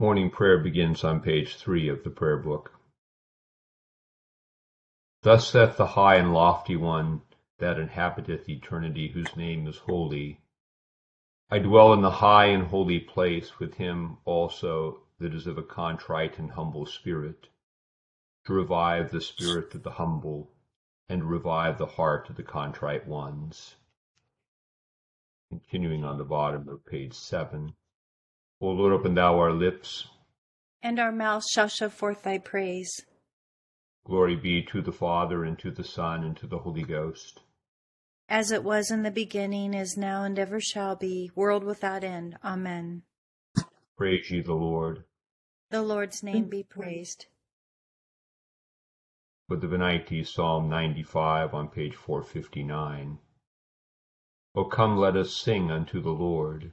Morning prayer begins on page 3 of the prayer book. Thus saith the high and lofty one that inhabiteth eternity, whose name is holy. I dwell in the high and holy place with him also that is of a contrite and humble spirit, to revive the spirit of the humble, and to revive the heart of the contrite ones. Continuing on the bottom of page 7. O Lord, open thou our lips, and our mouths shall show forth thy praise. Glory be to the Father, and to the Son, and to the Holy Ghost. As it was in the beginning, is now, and ever shall be, world without end. Amen. Praise ye the Lord. The Lord's name be praised. With the Venite, Psalm 95 on page 459. O come, let us sing unto the Lord.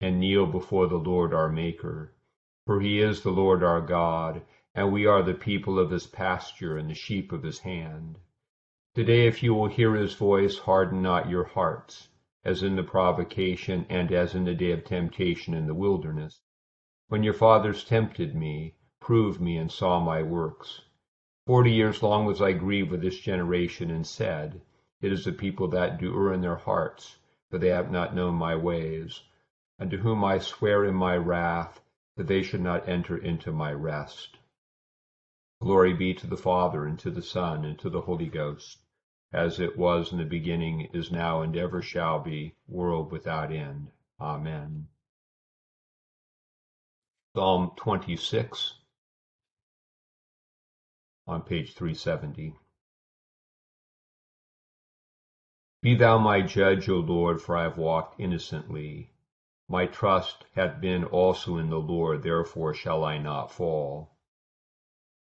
and kneel before the Lord our Maker. For he is the Lord our God, and we are the people of his pasture and the sheep of his hand. Today, if you will hear his voice, harden not your hearts, as in the provocation and as in the day of temptation in the wilderness, when your fathers tempted me, proved me, and saw my works. 40 years long was I grieved with this generation, and said, It is a people that do err in their hearts, for they have not known my ways. Unto whom I swear in my wrath, that they should not enter into my rest. Glory be to the Father, and to the Son, and to the Holy Ghost, as it was in the beginning, is now, and ever shall be, world without end. Amen. Psalm 26, on page 370. Be thou my judge, O Lord, for I have walked innocently. My trust hath been also in the Lord, therefore shall I not fall.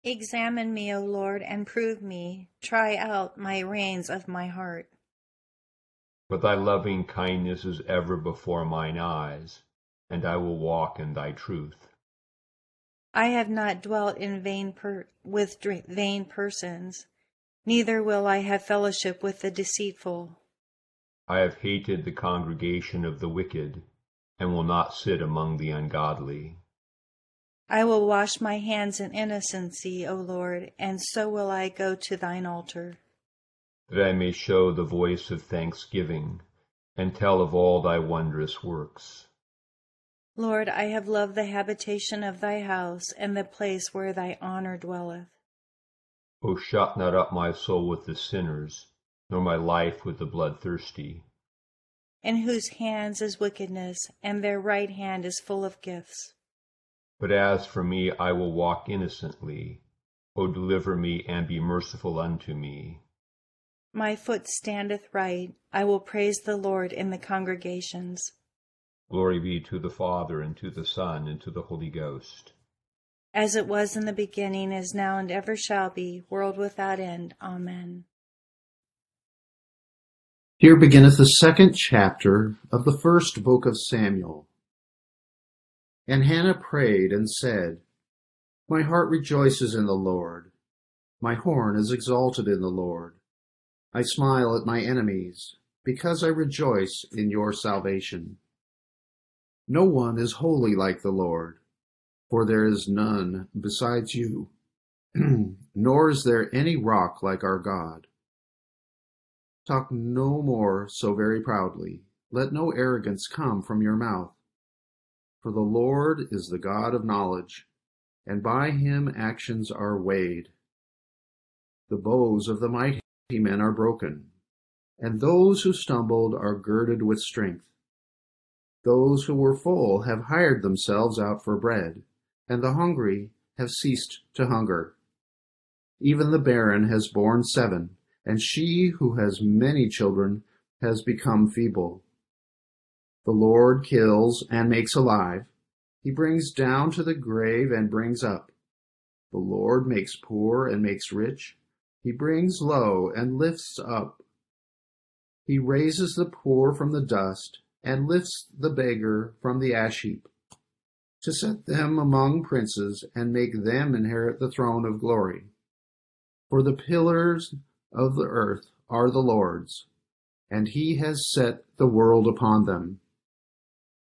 Examine me, O Lord, and prove me. Try out my reins of my heart. For thy loving kindness is ever before mine eyes, and I will walk in thy truth. I have not dwelt in vain persons, neither will I have fellowship with the deceitful. I have hated the congregation of the wicked, and will not sit among the ungodly. I will wash my hands in innocency, O Lord, and so will I go to thine altar. That I may show the voice of thanksgiving, and tell of all thy wondrous works. Lord, I have loved the habitation of thy house, and the place where thy honor dwelleth. O shut not up my soul with the sinners, nor my life with the bloodthirsty. In whose hands is wickedness, and their right hand is full of gifts. But as for me, I will walk innocently. O deliver me, and be merciful unto me. My foot standeth right. I will praise the Lord in the congregations. Glory be to the Father, and to the Son, and to the Holy Ghost. As it was in the beginning, is now, and ever shall be, world without end. Amen. Here beginneth the second chapter of the first book of Samuel. And Hannah prayed and said, My heart rejoices in the Lord. My horn is exalted in the Lord. I smile at my enemies, because I rejoice in your salvation. No one is holy like the Lord, for there is none besides you, nor is there any rock like our God. Talk no more so very proudly. Let no arrogance come from your mouth. For the Lord is the God of knowledge, and by him actions are weighed. The bows of the mighty men are broken, and those who stumbled are girded with strength. Those who were full have hired themselves out for bread, and the hungry have ceased to hunger. Even the barren has borne 7, and she who has many children has become feeble. The Lord kills and makes alive. He brings down to the grave and brings up. The Lord makes poor and makes rich. He brings low and lifts up. He raises the poor from the dust and lifts the beggar from the ash heap, to set them among princes and make them inherit the throne of glory. For the pillars of the earth are the Lord's, and he has set the world upon them.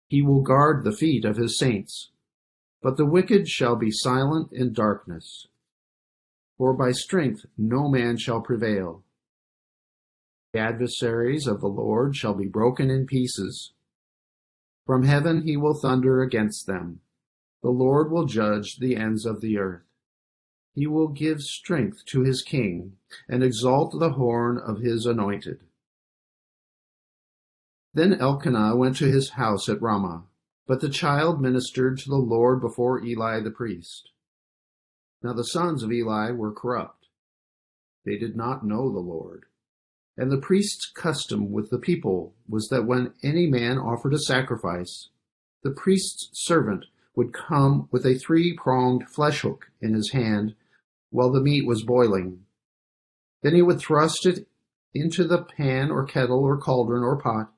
He will guard the feet of his saints, but the wicked shall be silent in darkness. For by strength no man shall prevail. The adversaries of the Lord shall be broken in pieces. From heaven he will thunder against them. The Lord will judge the ends of the earth. He will give strength to his king, and exalt the horn of his anointed. Then Elkanah went to his house at Ramah, but the child ministered to the Lord before Eli the priest. Now the sons of Eli were corrupt. They did not know the Lord. And the priest's custom with the people was that when any man offered a sacrifice, the priest's servant would come with a three-pronged flesh hook in his hand while the meat was boiling. Then he would thrust it into the pan or kettle or cauldron or pot,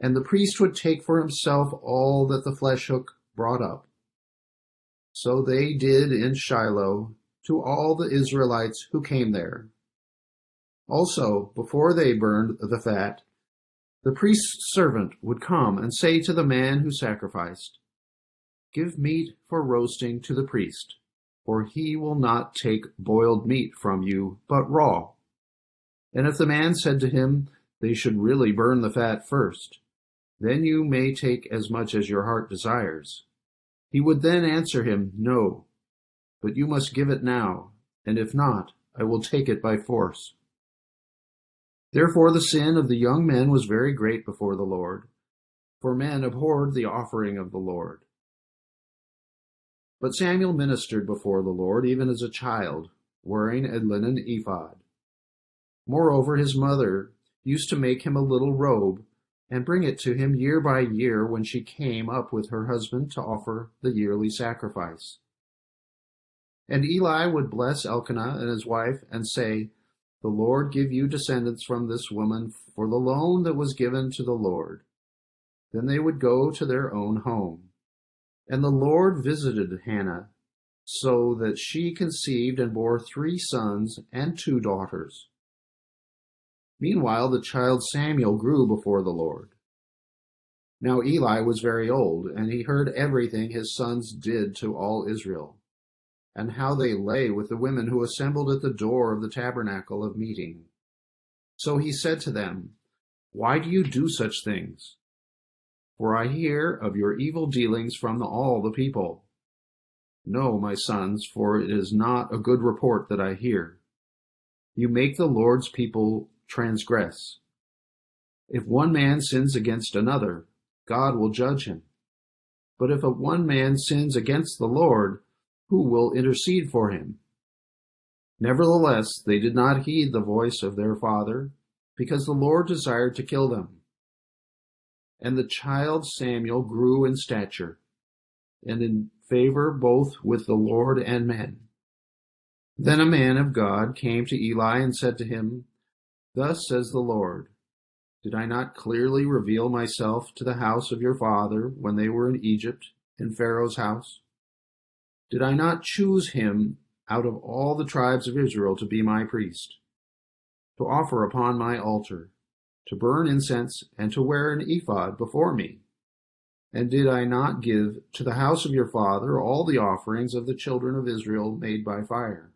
and the priest would take for himself all that the flesh hook brought up. So they did in Shiloh to all the Israelites who came there. Also, before they burned the fat, the priest's servant would come and say to the man who sacrificed, "Give meat for roasting to the priest, for he will not take boiled meat from you, but raw." And if the man said to him, "They should really burn the fat first," then you may take as much as your heart desires. He would then answer him, "No, but you must give it now, and if not, I will take it by force." Therefore the sin of the young men was very great before the Lord, for men abhorred the offering of the Lord. But Samuel ministered before the Lord even as a child, wearing a linen ephod. Moreover, his mother used to make him a little robe and bring it to him year by year when she came up with her husband to offer the yearly sacrifice. And Eli would bless Elkanah and his wife and say, "The Lord give you descendants from this woman for the loan that was given to the Lord." Then they would go to their own home. And the Lord visited Hannah, so that she conceived and bore 3 sons and 2 daughters. Meanwhile, the child Samuel grew before the Lord. Now Eli was very old, and he heard everything his sons did to all Israel, and how they lay with the women who assembled at the door of the tabernacle of meeting. So he said to them, "Why do you do such things? For I hear of your evil dealings from all the people. No, my sons, for it is not a good report that I hear. You make the Lord's people transgress. If one man sins against another, God will judge him. But if one man sins against the Lord, who will intercede for him?" Nevertheless, they did not heed the voice of their father, because the Lord desired to kill them. And the child Samuel grew in stature, and in favor both with the Lord and men. Then a man of God came to Eli and said to him, "Thus says the Lord, did I not clearly reveal myself to the house of your father when they were in Egypt, in Pharaoh's house? Did I not choose him out of all the tribes of Israel to be my priest, to offer upon my altar, to burn incense, and to wear an ephod before me? And did I not give to the house of your father all the offerings of the children of Israel made by fire?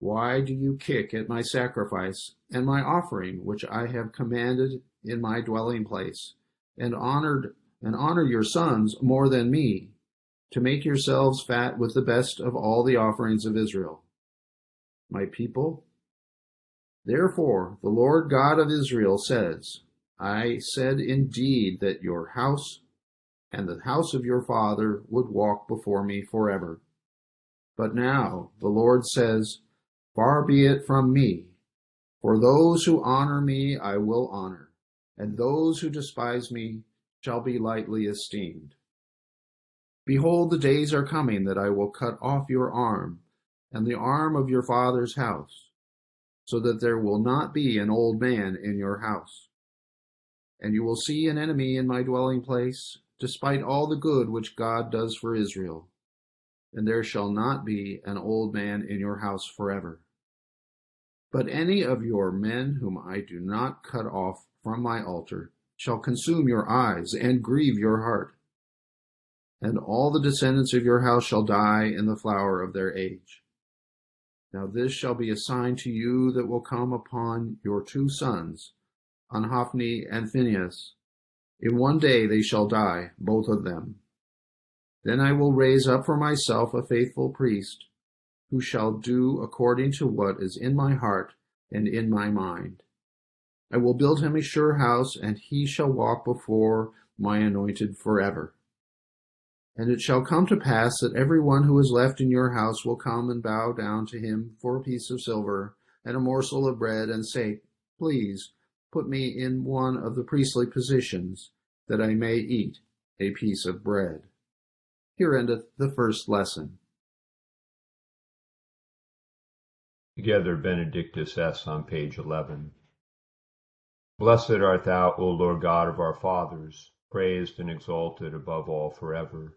Why do you kick at my sacrifice and my offering, which I have commanded in my dwelling place, and honor your sons more than me, to make yourselves fat with the best of all the offerings of Israel, my people? Therefore the Lord God of Israel says, I said indeed that your house and the house of your father would walk before me forever. But now the Lord says, far be it from me, for those who honor me I will honor, and those who despise me shall be lightly esteemed." Behold, the days are coming that I will cut off your arm and the arm of your father's house, so that there will not be an old man in your house. And you will see an enemy in my dwelling place, despite all the good which God does for Israel. And there shall not be an old man in your house forever. But any of your men whom I do not cut off from my altar shall consume your eyes and grieve your heart. And all the descendants of your house shall die in the flower of their age. Now this shall be a sign to you that will come upon your two sons, Hophni and Phinehas. In one day they shall die, both of them. Then I will raise up for myself a faithful priest, who shall do according to what is in my heart and in my mind. I will build him a sure house, and he shall walk before my anointed forever. And it shall come to pass that every one who is left in your house will come and bow down to him for a piece of silver and a morsel of bread, and say, Please put me in one of the priestly positions, that I may eat a piece of bread. Here endeth the first lesson. Together, Benedictus S. on page 11. Blessed art thou, O Lord God of our fathers, praised and exalted above all forever.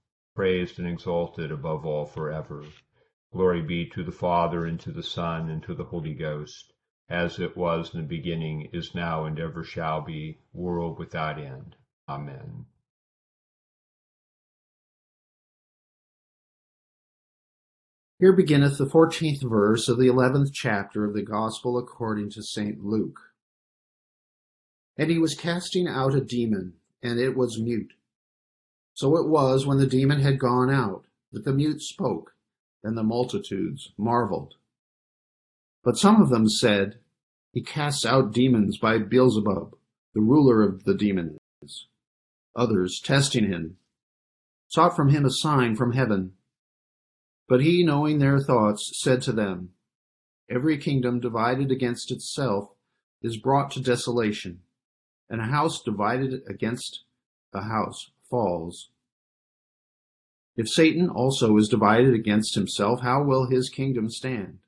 praised and exalted above all forever. Glory be to the Father, and to the Son, and to the Holy Ghost, as it was in the beginning, is now, and ever shall be, world without end. Amen. Here beginneth the 14th verse of the 11th chapter of the Gospel according to St. Luke. And he was casting out a demon, and it was mute. So it was, when the demon had gone out, that the mute spoke, and the multitudes marveled. But some of them said, He casts out demons by Beelzebub, the ruler of the demons. Others, testing him, sought from him a sign from heaven. But he, knowing their thoughts, said to them, Every kingdom divided against itself is brought to desolation, and a house divided against a house falls. If Satan also is divided against himself, how will his kingdom stand?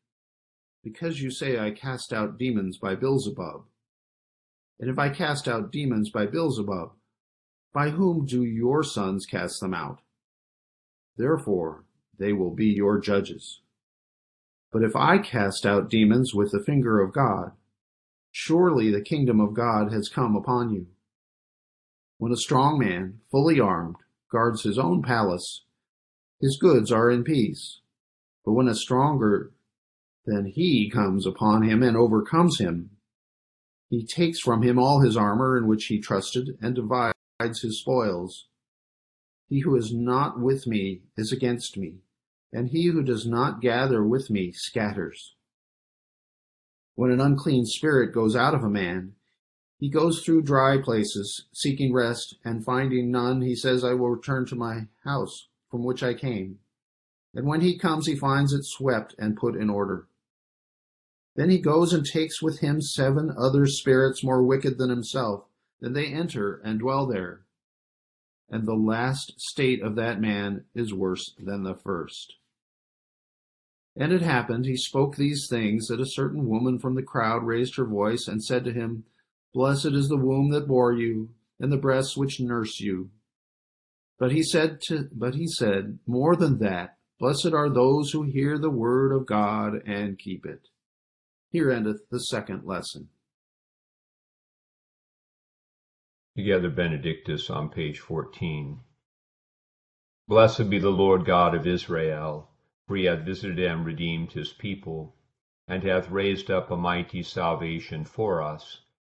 Because you say, I cast out demons by Beelzebub. And if I cast out demons by Beelzebub, by whom do your sons cast them out? Therefore they will be your judges. But if I cast out demons with the finger of God, surely the kingdom of God has come upon you. When a strong man, fully armed, guards his own palace, his goods are in peace. But when a stronger then he comes upon him and overcomes him, he takes from him all his armor in which he trusted, and divides his spoils. He who is not with me is against me, and he who does not gather with me scatters. When an unclean spirit goes out of a man, he goes through dry places, seeking rest, and finding none, he says, I will return to my house from which I came. And when he comes, he finds it swept and put in order. Then he goes and takes with him 7 other spirits more wicked than himself, and they enter and dwell there. And the last state of that man is worse than the first. And it happened, he spoke these things, that a certain woman from the crowd raised her voice and said to him, Blessed is the womb that bore you, and the breasts which nurse you. But he said, More than that, blessed are those who hear the word of God and keep it. Here endeth the second lesson. Together, Benedictus on page 14. Blessed be the Lord God of Israel, for he hath visited and redeemed his people, and hath raised up a mighty salvation for us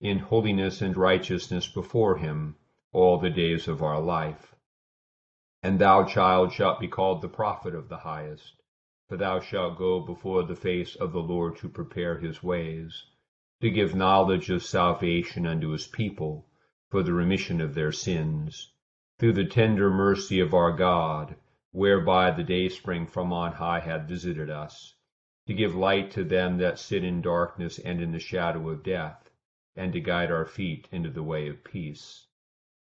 in holiness and righteousness before him, all the days of our life. And thou, child, shalt be called the prophet of the Highest, for thou shalt go before the face of the Lord to prepare his ways, to give knowledge of salvation unto his people, for the remission of their sins, through the tender mercy of our God, whereby the dayspring from on high hath visited us, to give light to them that sit in darkness and in the shadow of death, and to guide our feet into the way of peace.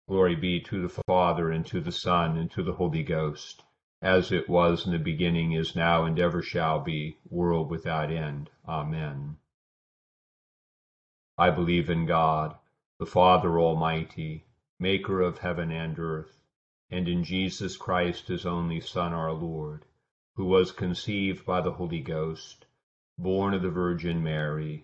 Glory be to the Father, and to the Son, and to the Holy Ghost, as it was in the beginning, is now, and ever shall be, world without end. Amen. I believe in God, the Father Almighty, maker of heaven and earth, and in Jesus Christ, his only Son, our Lord, who was conceived by the Holy Ghost, born of the Virgin Mary,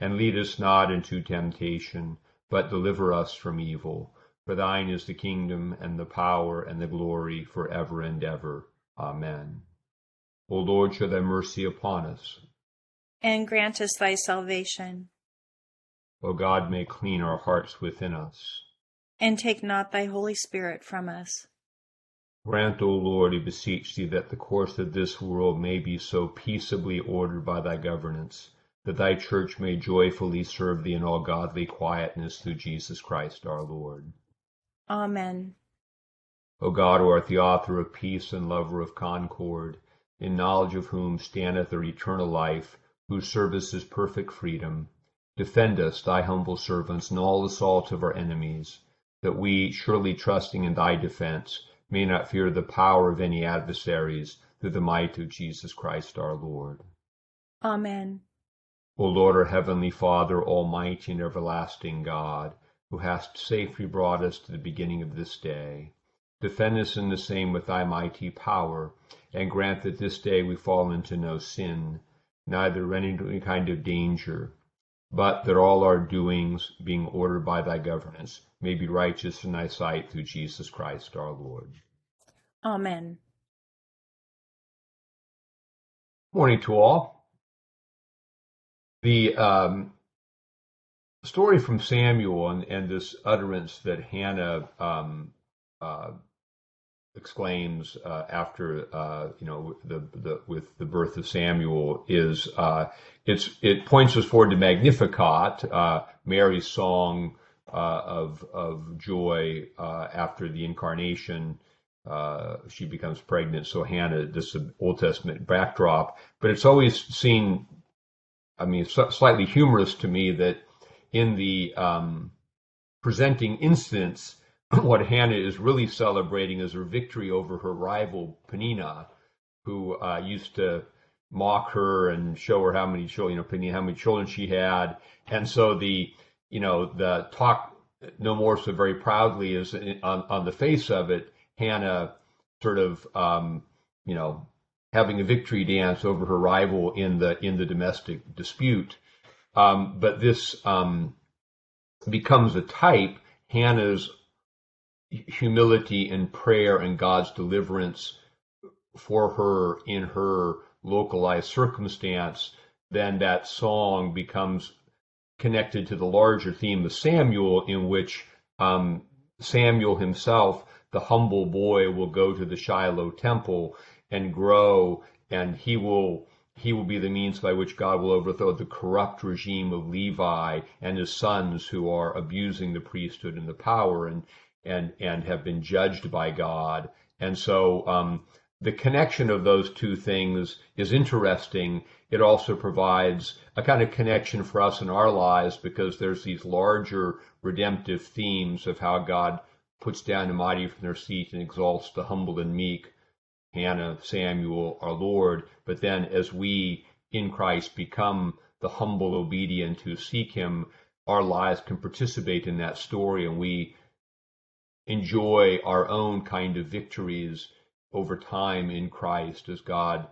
And lead us not into temptation, but deliver us from evil. For thine is the kingdom, and the power, and the glory, for ever and ever. Amen. O Lord, show thy mercy upon us, and grant us thy salvation. O God, make clean our hearts within us, and take not thy Holy Spirit from us. Grant, O Lord, we beseech thee, that the course of this world may be so peaceably ordered by thy governance, that thy church may joyfully serve thee in all godly quietness, through Jesus Christ our Lord. Amen. O God, who art the author of peace and lover of concord, in knowledge of whom standeth our eternal life, whose service is perfect freedom, defend us, thy humble servants, in all assaults of our enemies, that we, surely trusting in thy defense, may not fear the power of any adversaries, through the might of Jesus Christ our Lord. Amen. O Lord, our heavenly Father, almighty and everlasting God, who hast safely brought us to the beginning of this day, defend us in the same with thy mighty power, and grant that this day we fall into no sin, neither any kind of danger, but that all our doings, being ordered by thy governance, may be righteous in thy sight, through Jesus Christ our Lord. Amen. Morning to all. The story from Samuel and this utterance that Hannah exclaims after with the birth of Samuel is it points us forward to Magnificat, Mary's song of joy after the incarnation. She becomes pregnant, so Hannah. This is an Old Testament backdrop, but it's always seen, I mean, slightly humorous to me that in the presenting instance, what Hannah is really celebrating is her victory over her rival Penina, who used to mock her and show her how many children, Penina, how many children she had. And so the talk no more so very proudly is on the face of it, Hannah sort of having a victory dance over her rival in the domestic dispute. But this becomes a type. Hannah's humility and prayer and God's deliverance for her in her localized circumstance, then that song becomes connected to the larger theme of Samuel, in which Samuel himself, the humble boy, will go to the Shiloh temple and grow, and he will be the means by which God will overthrow the corrupt regime of Levi and his sons, who are abusing the priesthood and the power and have been judged by God. And so the connection of those two things is interesting. It also provides a kind of connection for us in our lives, because there's these larger redemptive themes of how God puts down the mighty from their seat and exalts the humble and meek, Hannah, Samuel, our Lord. But then as we in Christ become the humble obedient who seek him, our lives can participate in that story, and we enjoy our own kind of victories over time in Christ as God,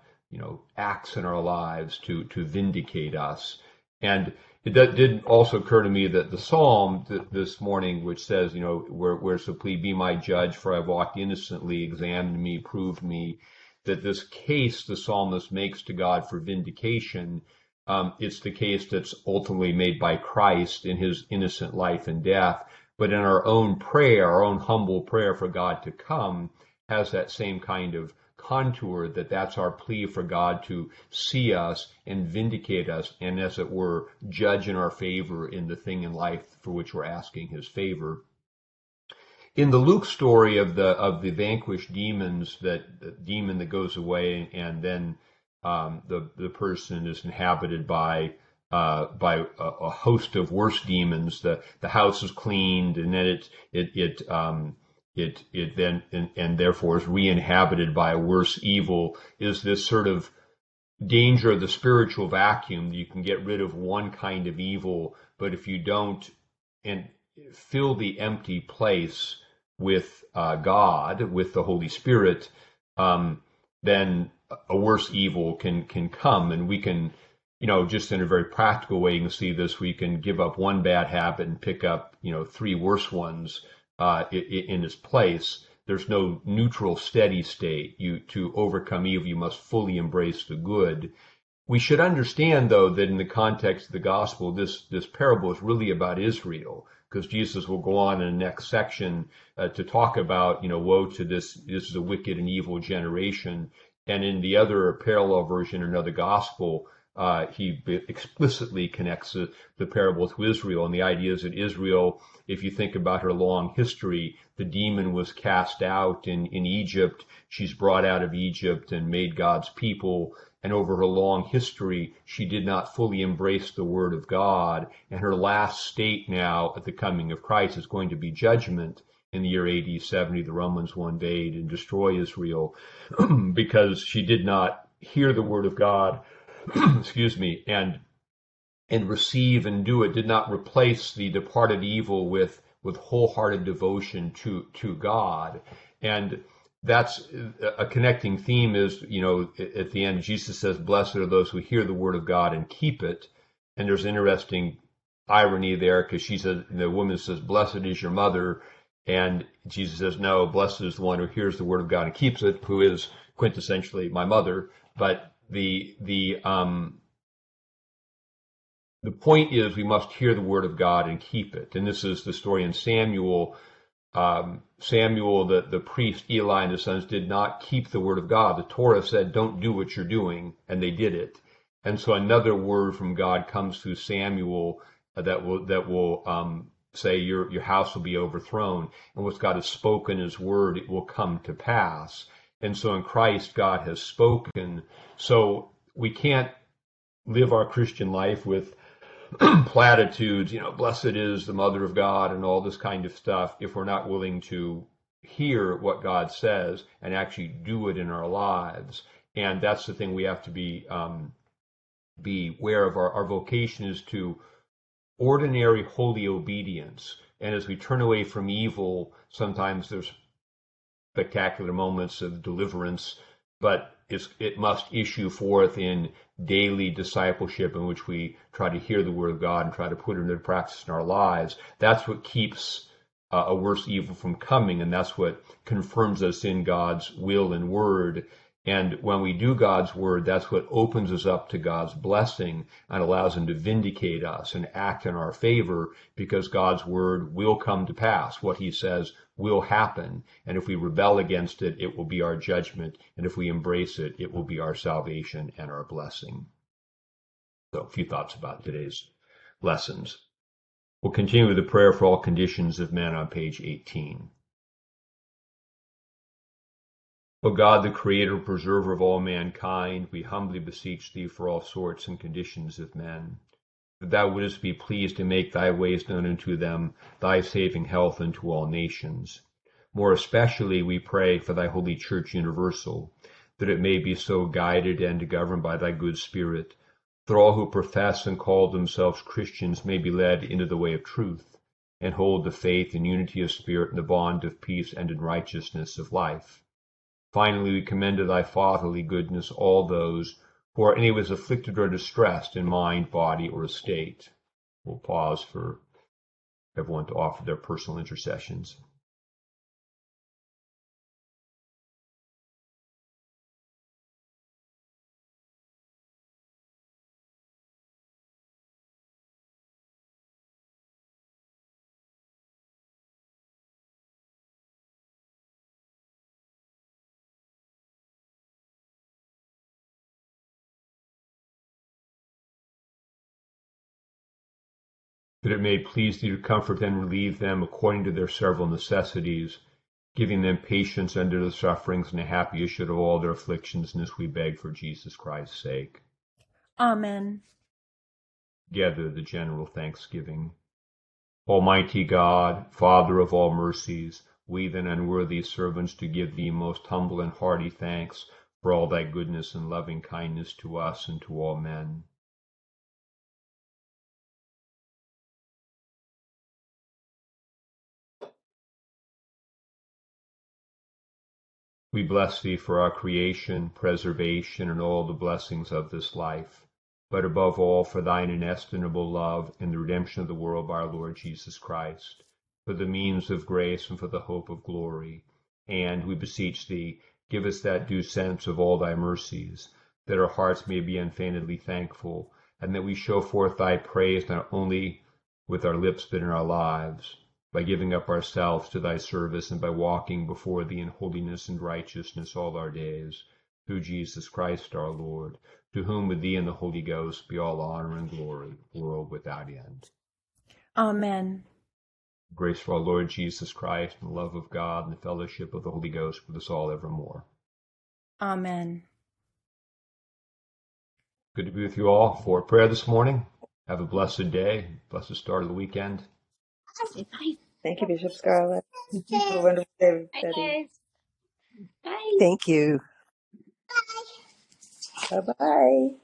acts in our lives to vindicate us. And it did also occur to me that the psalm this morning, which says, where's the plea, be my judge, for I walked innocently, examined me, proved me, that this case the psalmist makes to God for vindication, it's the case that's ultimately made by Christ in his innocent life and death. But in our own prayer, our own humble prayer for God to come, has that same kind of contour, that's our plea for God to see us and vindicate us, and as it were, judge in our favor in the thing in life for which we're asking his favor. In the Luke story of the vanquished demons, the demon that goes away and then the person is inhabited by a host of worse demons. The house is cleaned, and then it therefore is re-inhabited by a worse evil. Is this sort of danger of the spiritual vacuum? You can get rid of one kind of evil, but if you don't and fill the empty place with God, with the Holy Spirit, then a worse evil can come. And we can, just in a very practical way, you can see this. We can give up one bad habit and pick up, 3 worse ones in its place. There's no neutral, steady state. To overcome evil, you must fully embrace the good. We should understand, though, that in the context of the gospel, this parable is really about Israel, because Jesus will go on in the next section to talk about, woe to this is a wicked and evil generation. And in the other parallel version, another gospel, he explicitly connects the parable to Israel, and the idea is that Israel, if you think about her long history, the demon was cast out in Egypt. She's brought out of Egypt and made God's people, and over her long history, she did not fully embrace the word of God, and her last state now at the coming of Christ is going to be judgment. In the year AD 70, the Romans will invade and destroy Israel because she did not hear the word of God, excuse me, and receive and do it, did not replace the departed evil with wholehearted devotion to God. And that's a connecting theme is, at the end, Jesus says, blessed are those who hear the word of God and keep it. And there's interesting irony there, because she says, the woman says, blessed is your mother. And Jesus says, no, blessed is the one who hears the word of God and keeps it, who is quintessentially my mother. But the point is, we must hear the word of God and keep it. And this is the story in Samuel. Samuel, the priest, Eli, and his sons did not keep the word of God. The Torah said, don't do what you're doing, and they did it. And so another word from God comes through Samuel that will say your house will be overthrown. And what God has spoken, his word, it will come to pass. And so in Christ, God has spoken. So we can't live our Christian life with platitudes, blessed is the mother of God and all this kind of stuff, if we're not willing to hear what God says and actually do it in our lives. And that's the thing we have to be aware of. Our vocation is to ordinary holy obedience. And as we turn away from evil, sometimes there's spectacular moments of deliverance, but it must issue forth in daily discipleship in which we try to hear the word of God and try to put it into practice in our lives. That's what keeps a worse evil from coming, and that's what confirms us in God's will and word. And when we do God's word, that's what opens us up to God's blessing and allows him to vindicate us and act in our favor, because God's word will come to pass. What he says will happen. And if we rebel against it, it will be our judgment. And if we embrace it, it will be our salvation and our blessing. So a few thoughts about today's lessons. We'll continue with the prayer for all conditions of men on page 18. O God, the creator and preserver of all mankind, we humbly beseech thee for all sorts and conditions of men, that thou wouldest be pleased to make thy ways known unto them, thy saving health unto all nations. More especially we pray for thy holy church universal, that it may be so guided and governed by thy good spirit, that all who profess and call themselves Christians may be led into the way of truth, and hold the faith and unity of spirit and the bond of peace and in righteousness of life. Finally, we commend to thy fatherly goodness all those who are anyways afflicted or distressed in mind, body, or estate. We'll pause for everyone to offer their personal intercessions. That it may please thee to comfort and relieve them according to their several necessities, giving them patience under the sufferings and the happy issue of all their afflictions. And this we beg for Jesus Christ's sake. Amen. Together the general thanksgiving. Almighty God, Father of all mercies, we then unworthy servants do give thee most humble and hearty thanks for all thy goodness and loving kindness to us and to all men. We bless thee for our creation, preservation, and all the blessings of this life, but above all for thine inestimable love and the redemption of the world by our Lord Jesus Christ, for the means of grace and for the hope of glory. And we beseech thee, give us that due sense of all thy mercies, that our hearts may be unfeignedly thankful, and that we show forth thy praise not only with our lips but in our lives, by giving up ourselves to thy service and by walking before thee in holiness and righteousness all our days, through Jesus Christ our Lord, to whom with thee and the Holy Ghost be all honor and glory, world without end. Amen. Grace for our Lord Jesus Christ, and the love of God, and the fellowship of the Holy Ghost with us all evermore. Amen. Good to be with you all for prayer this morning. Have a blessed day, blessed start of the weekend. Thank you, Bishop Scarlett. Have a wonderful day, everybody. Bye. Thank you. Bye. Bye-bye.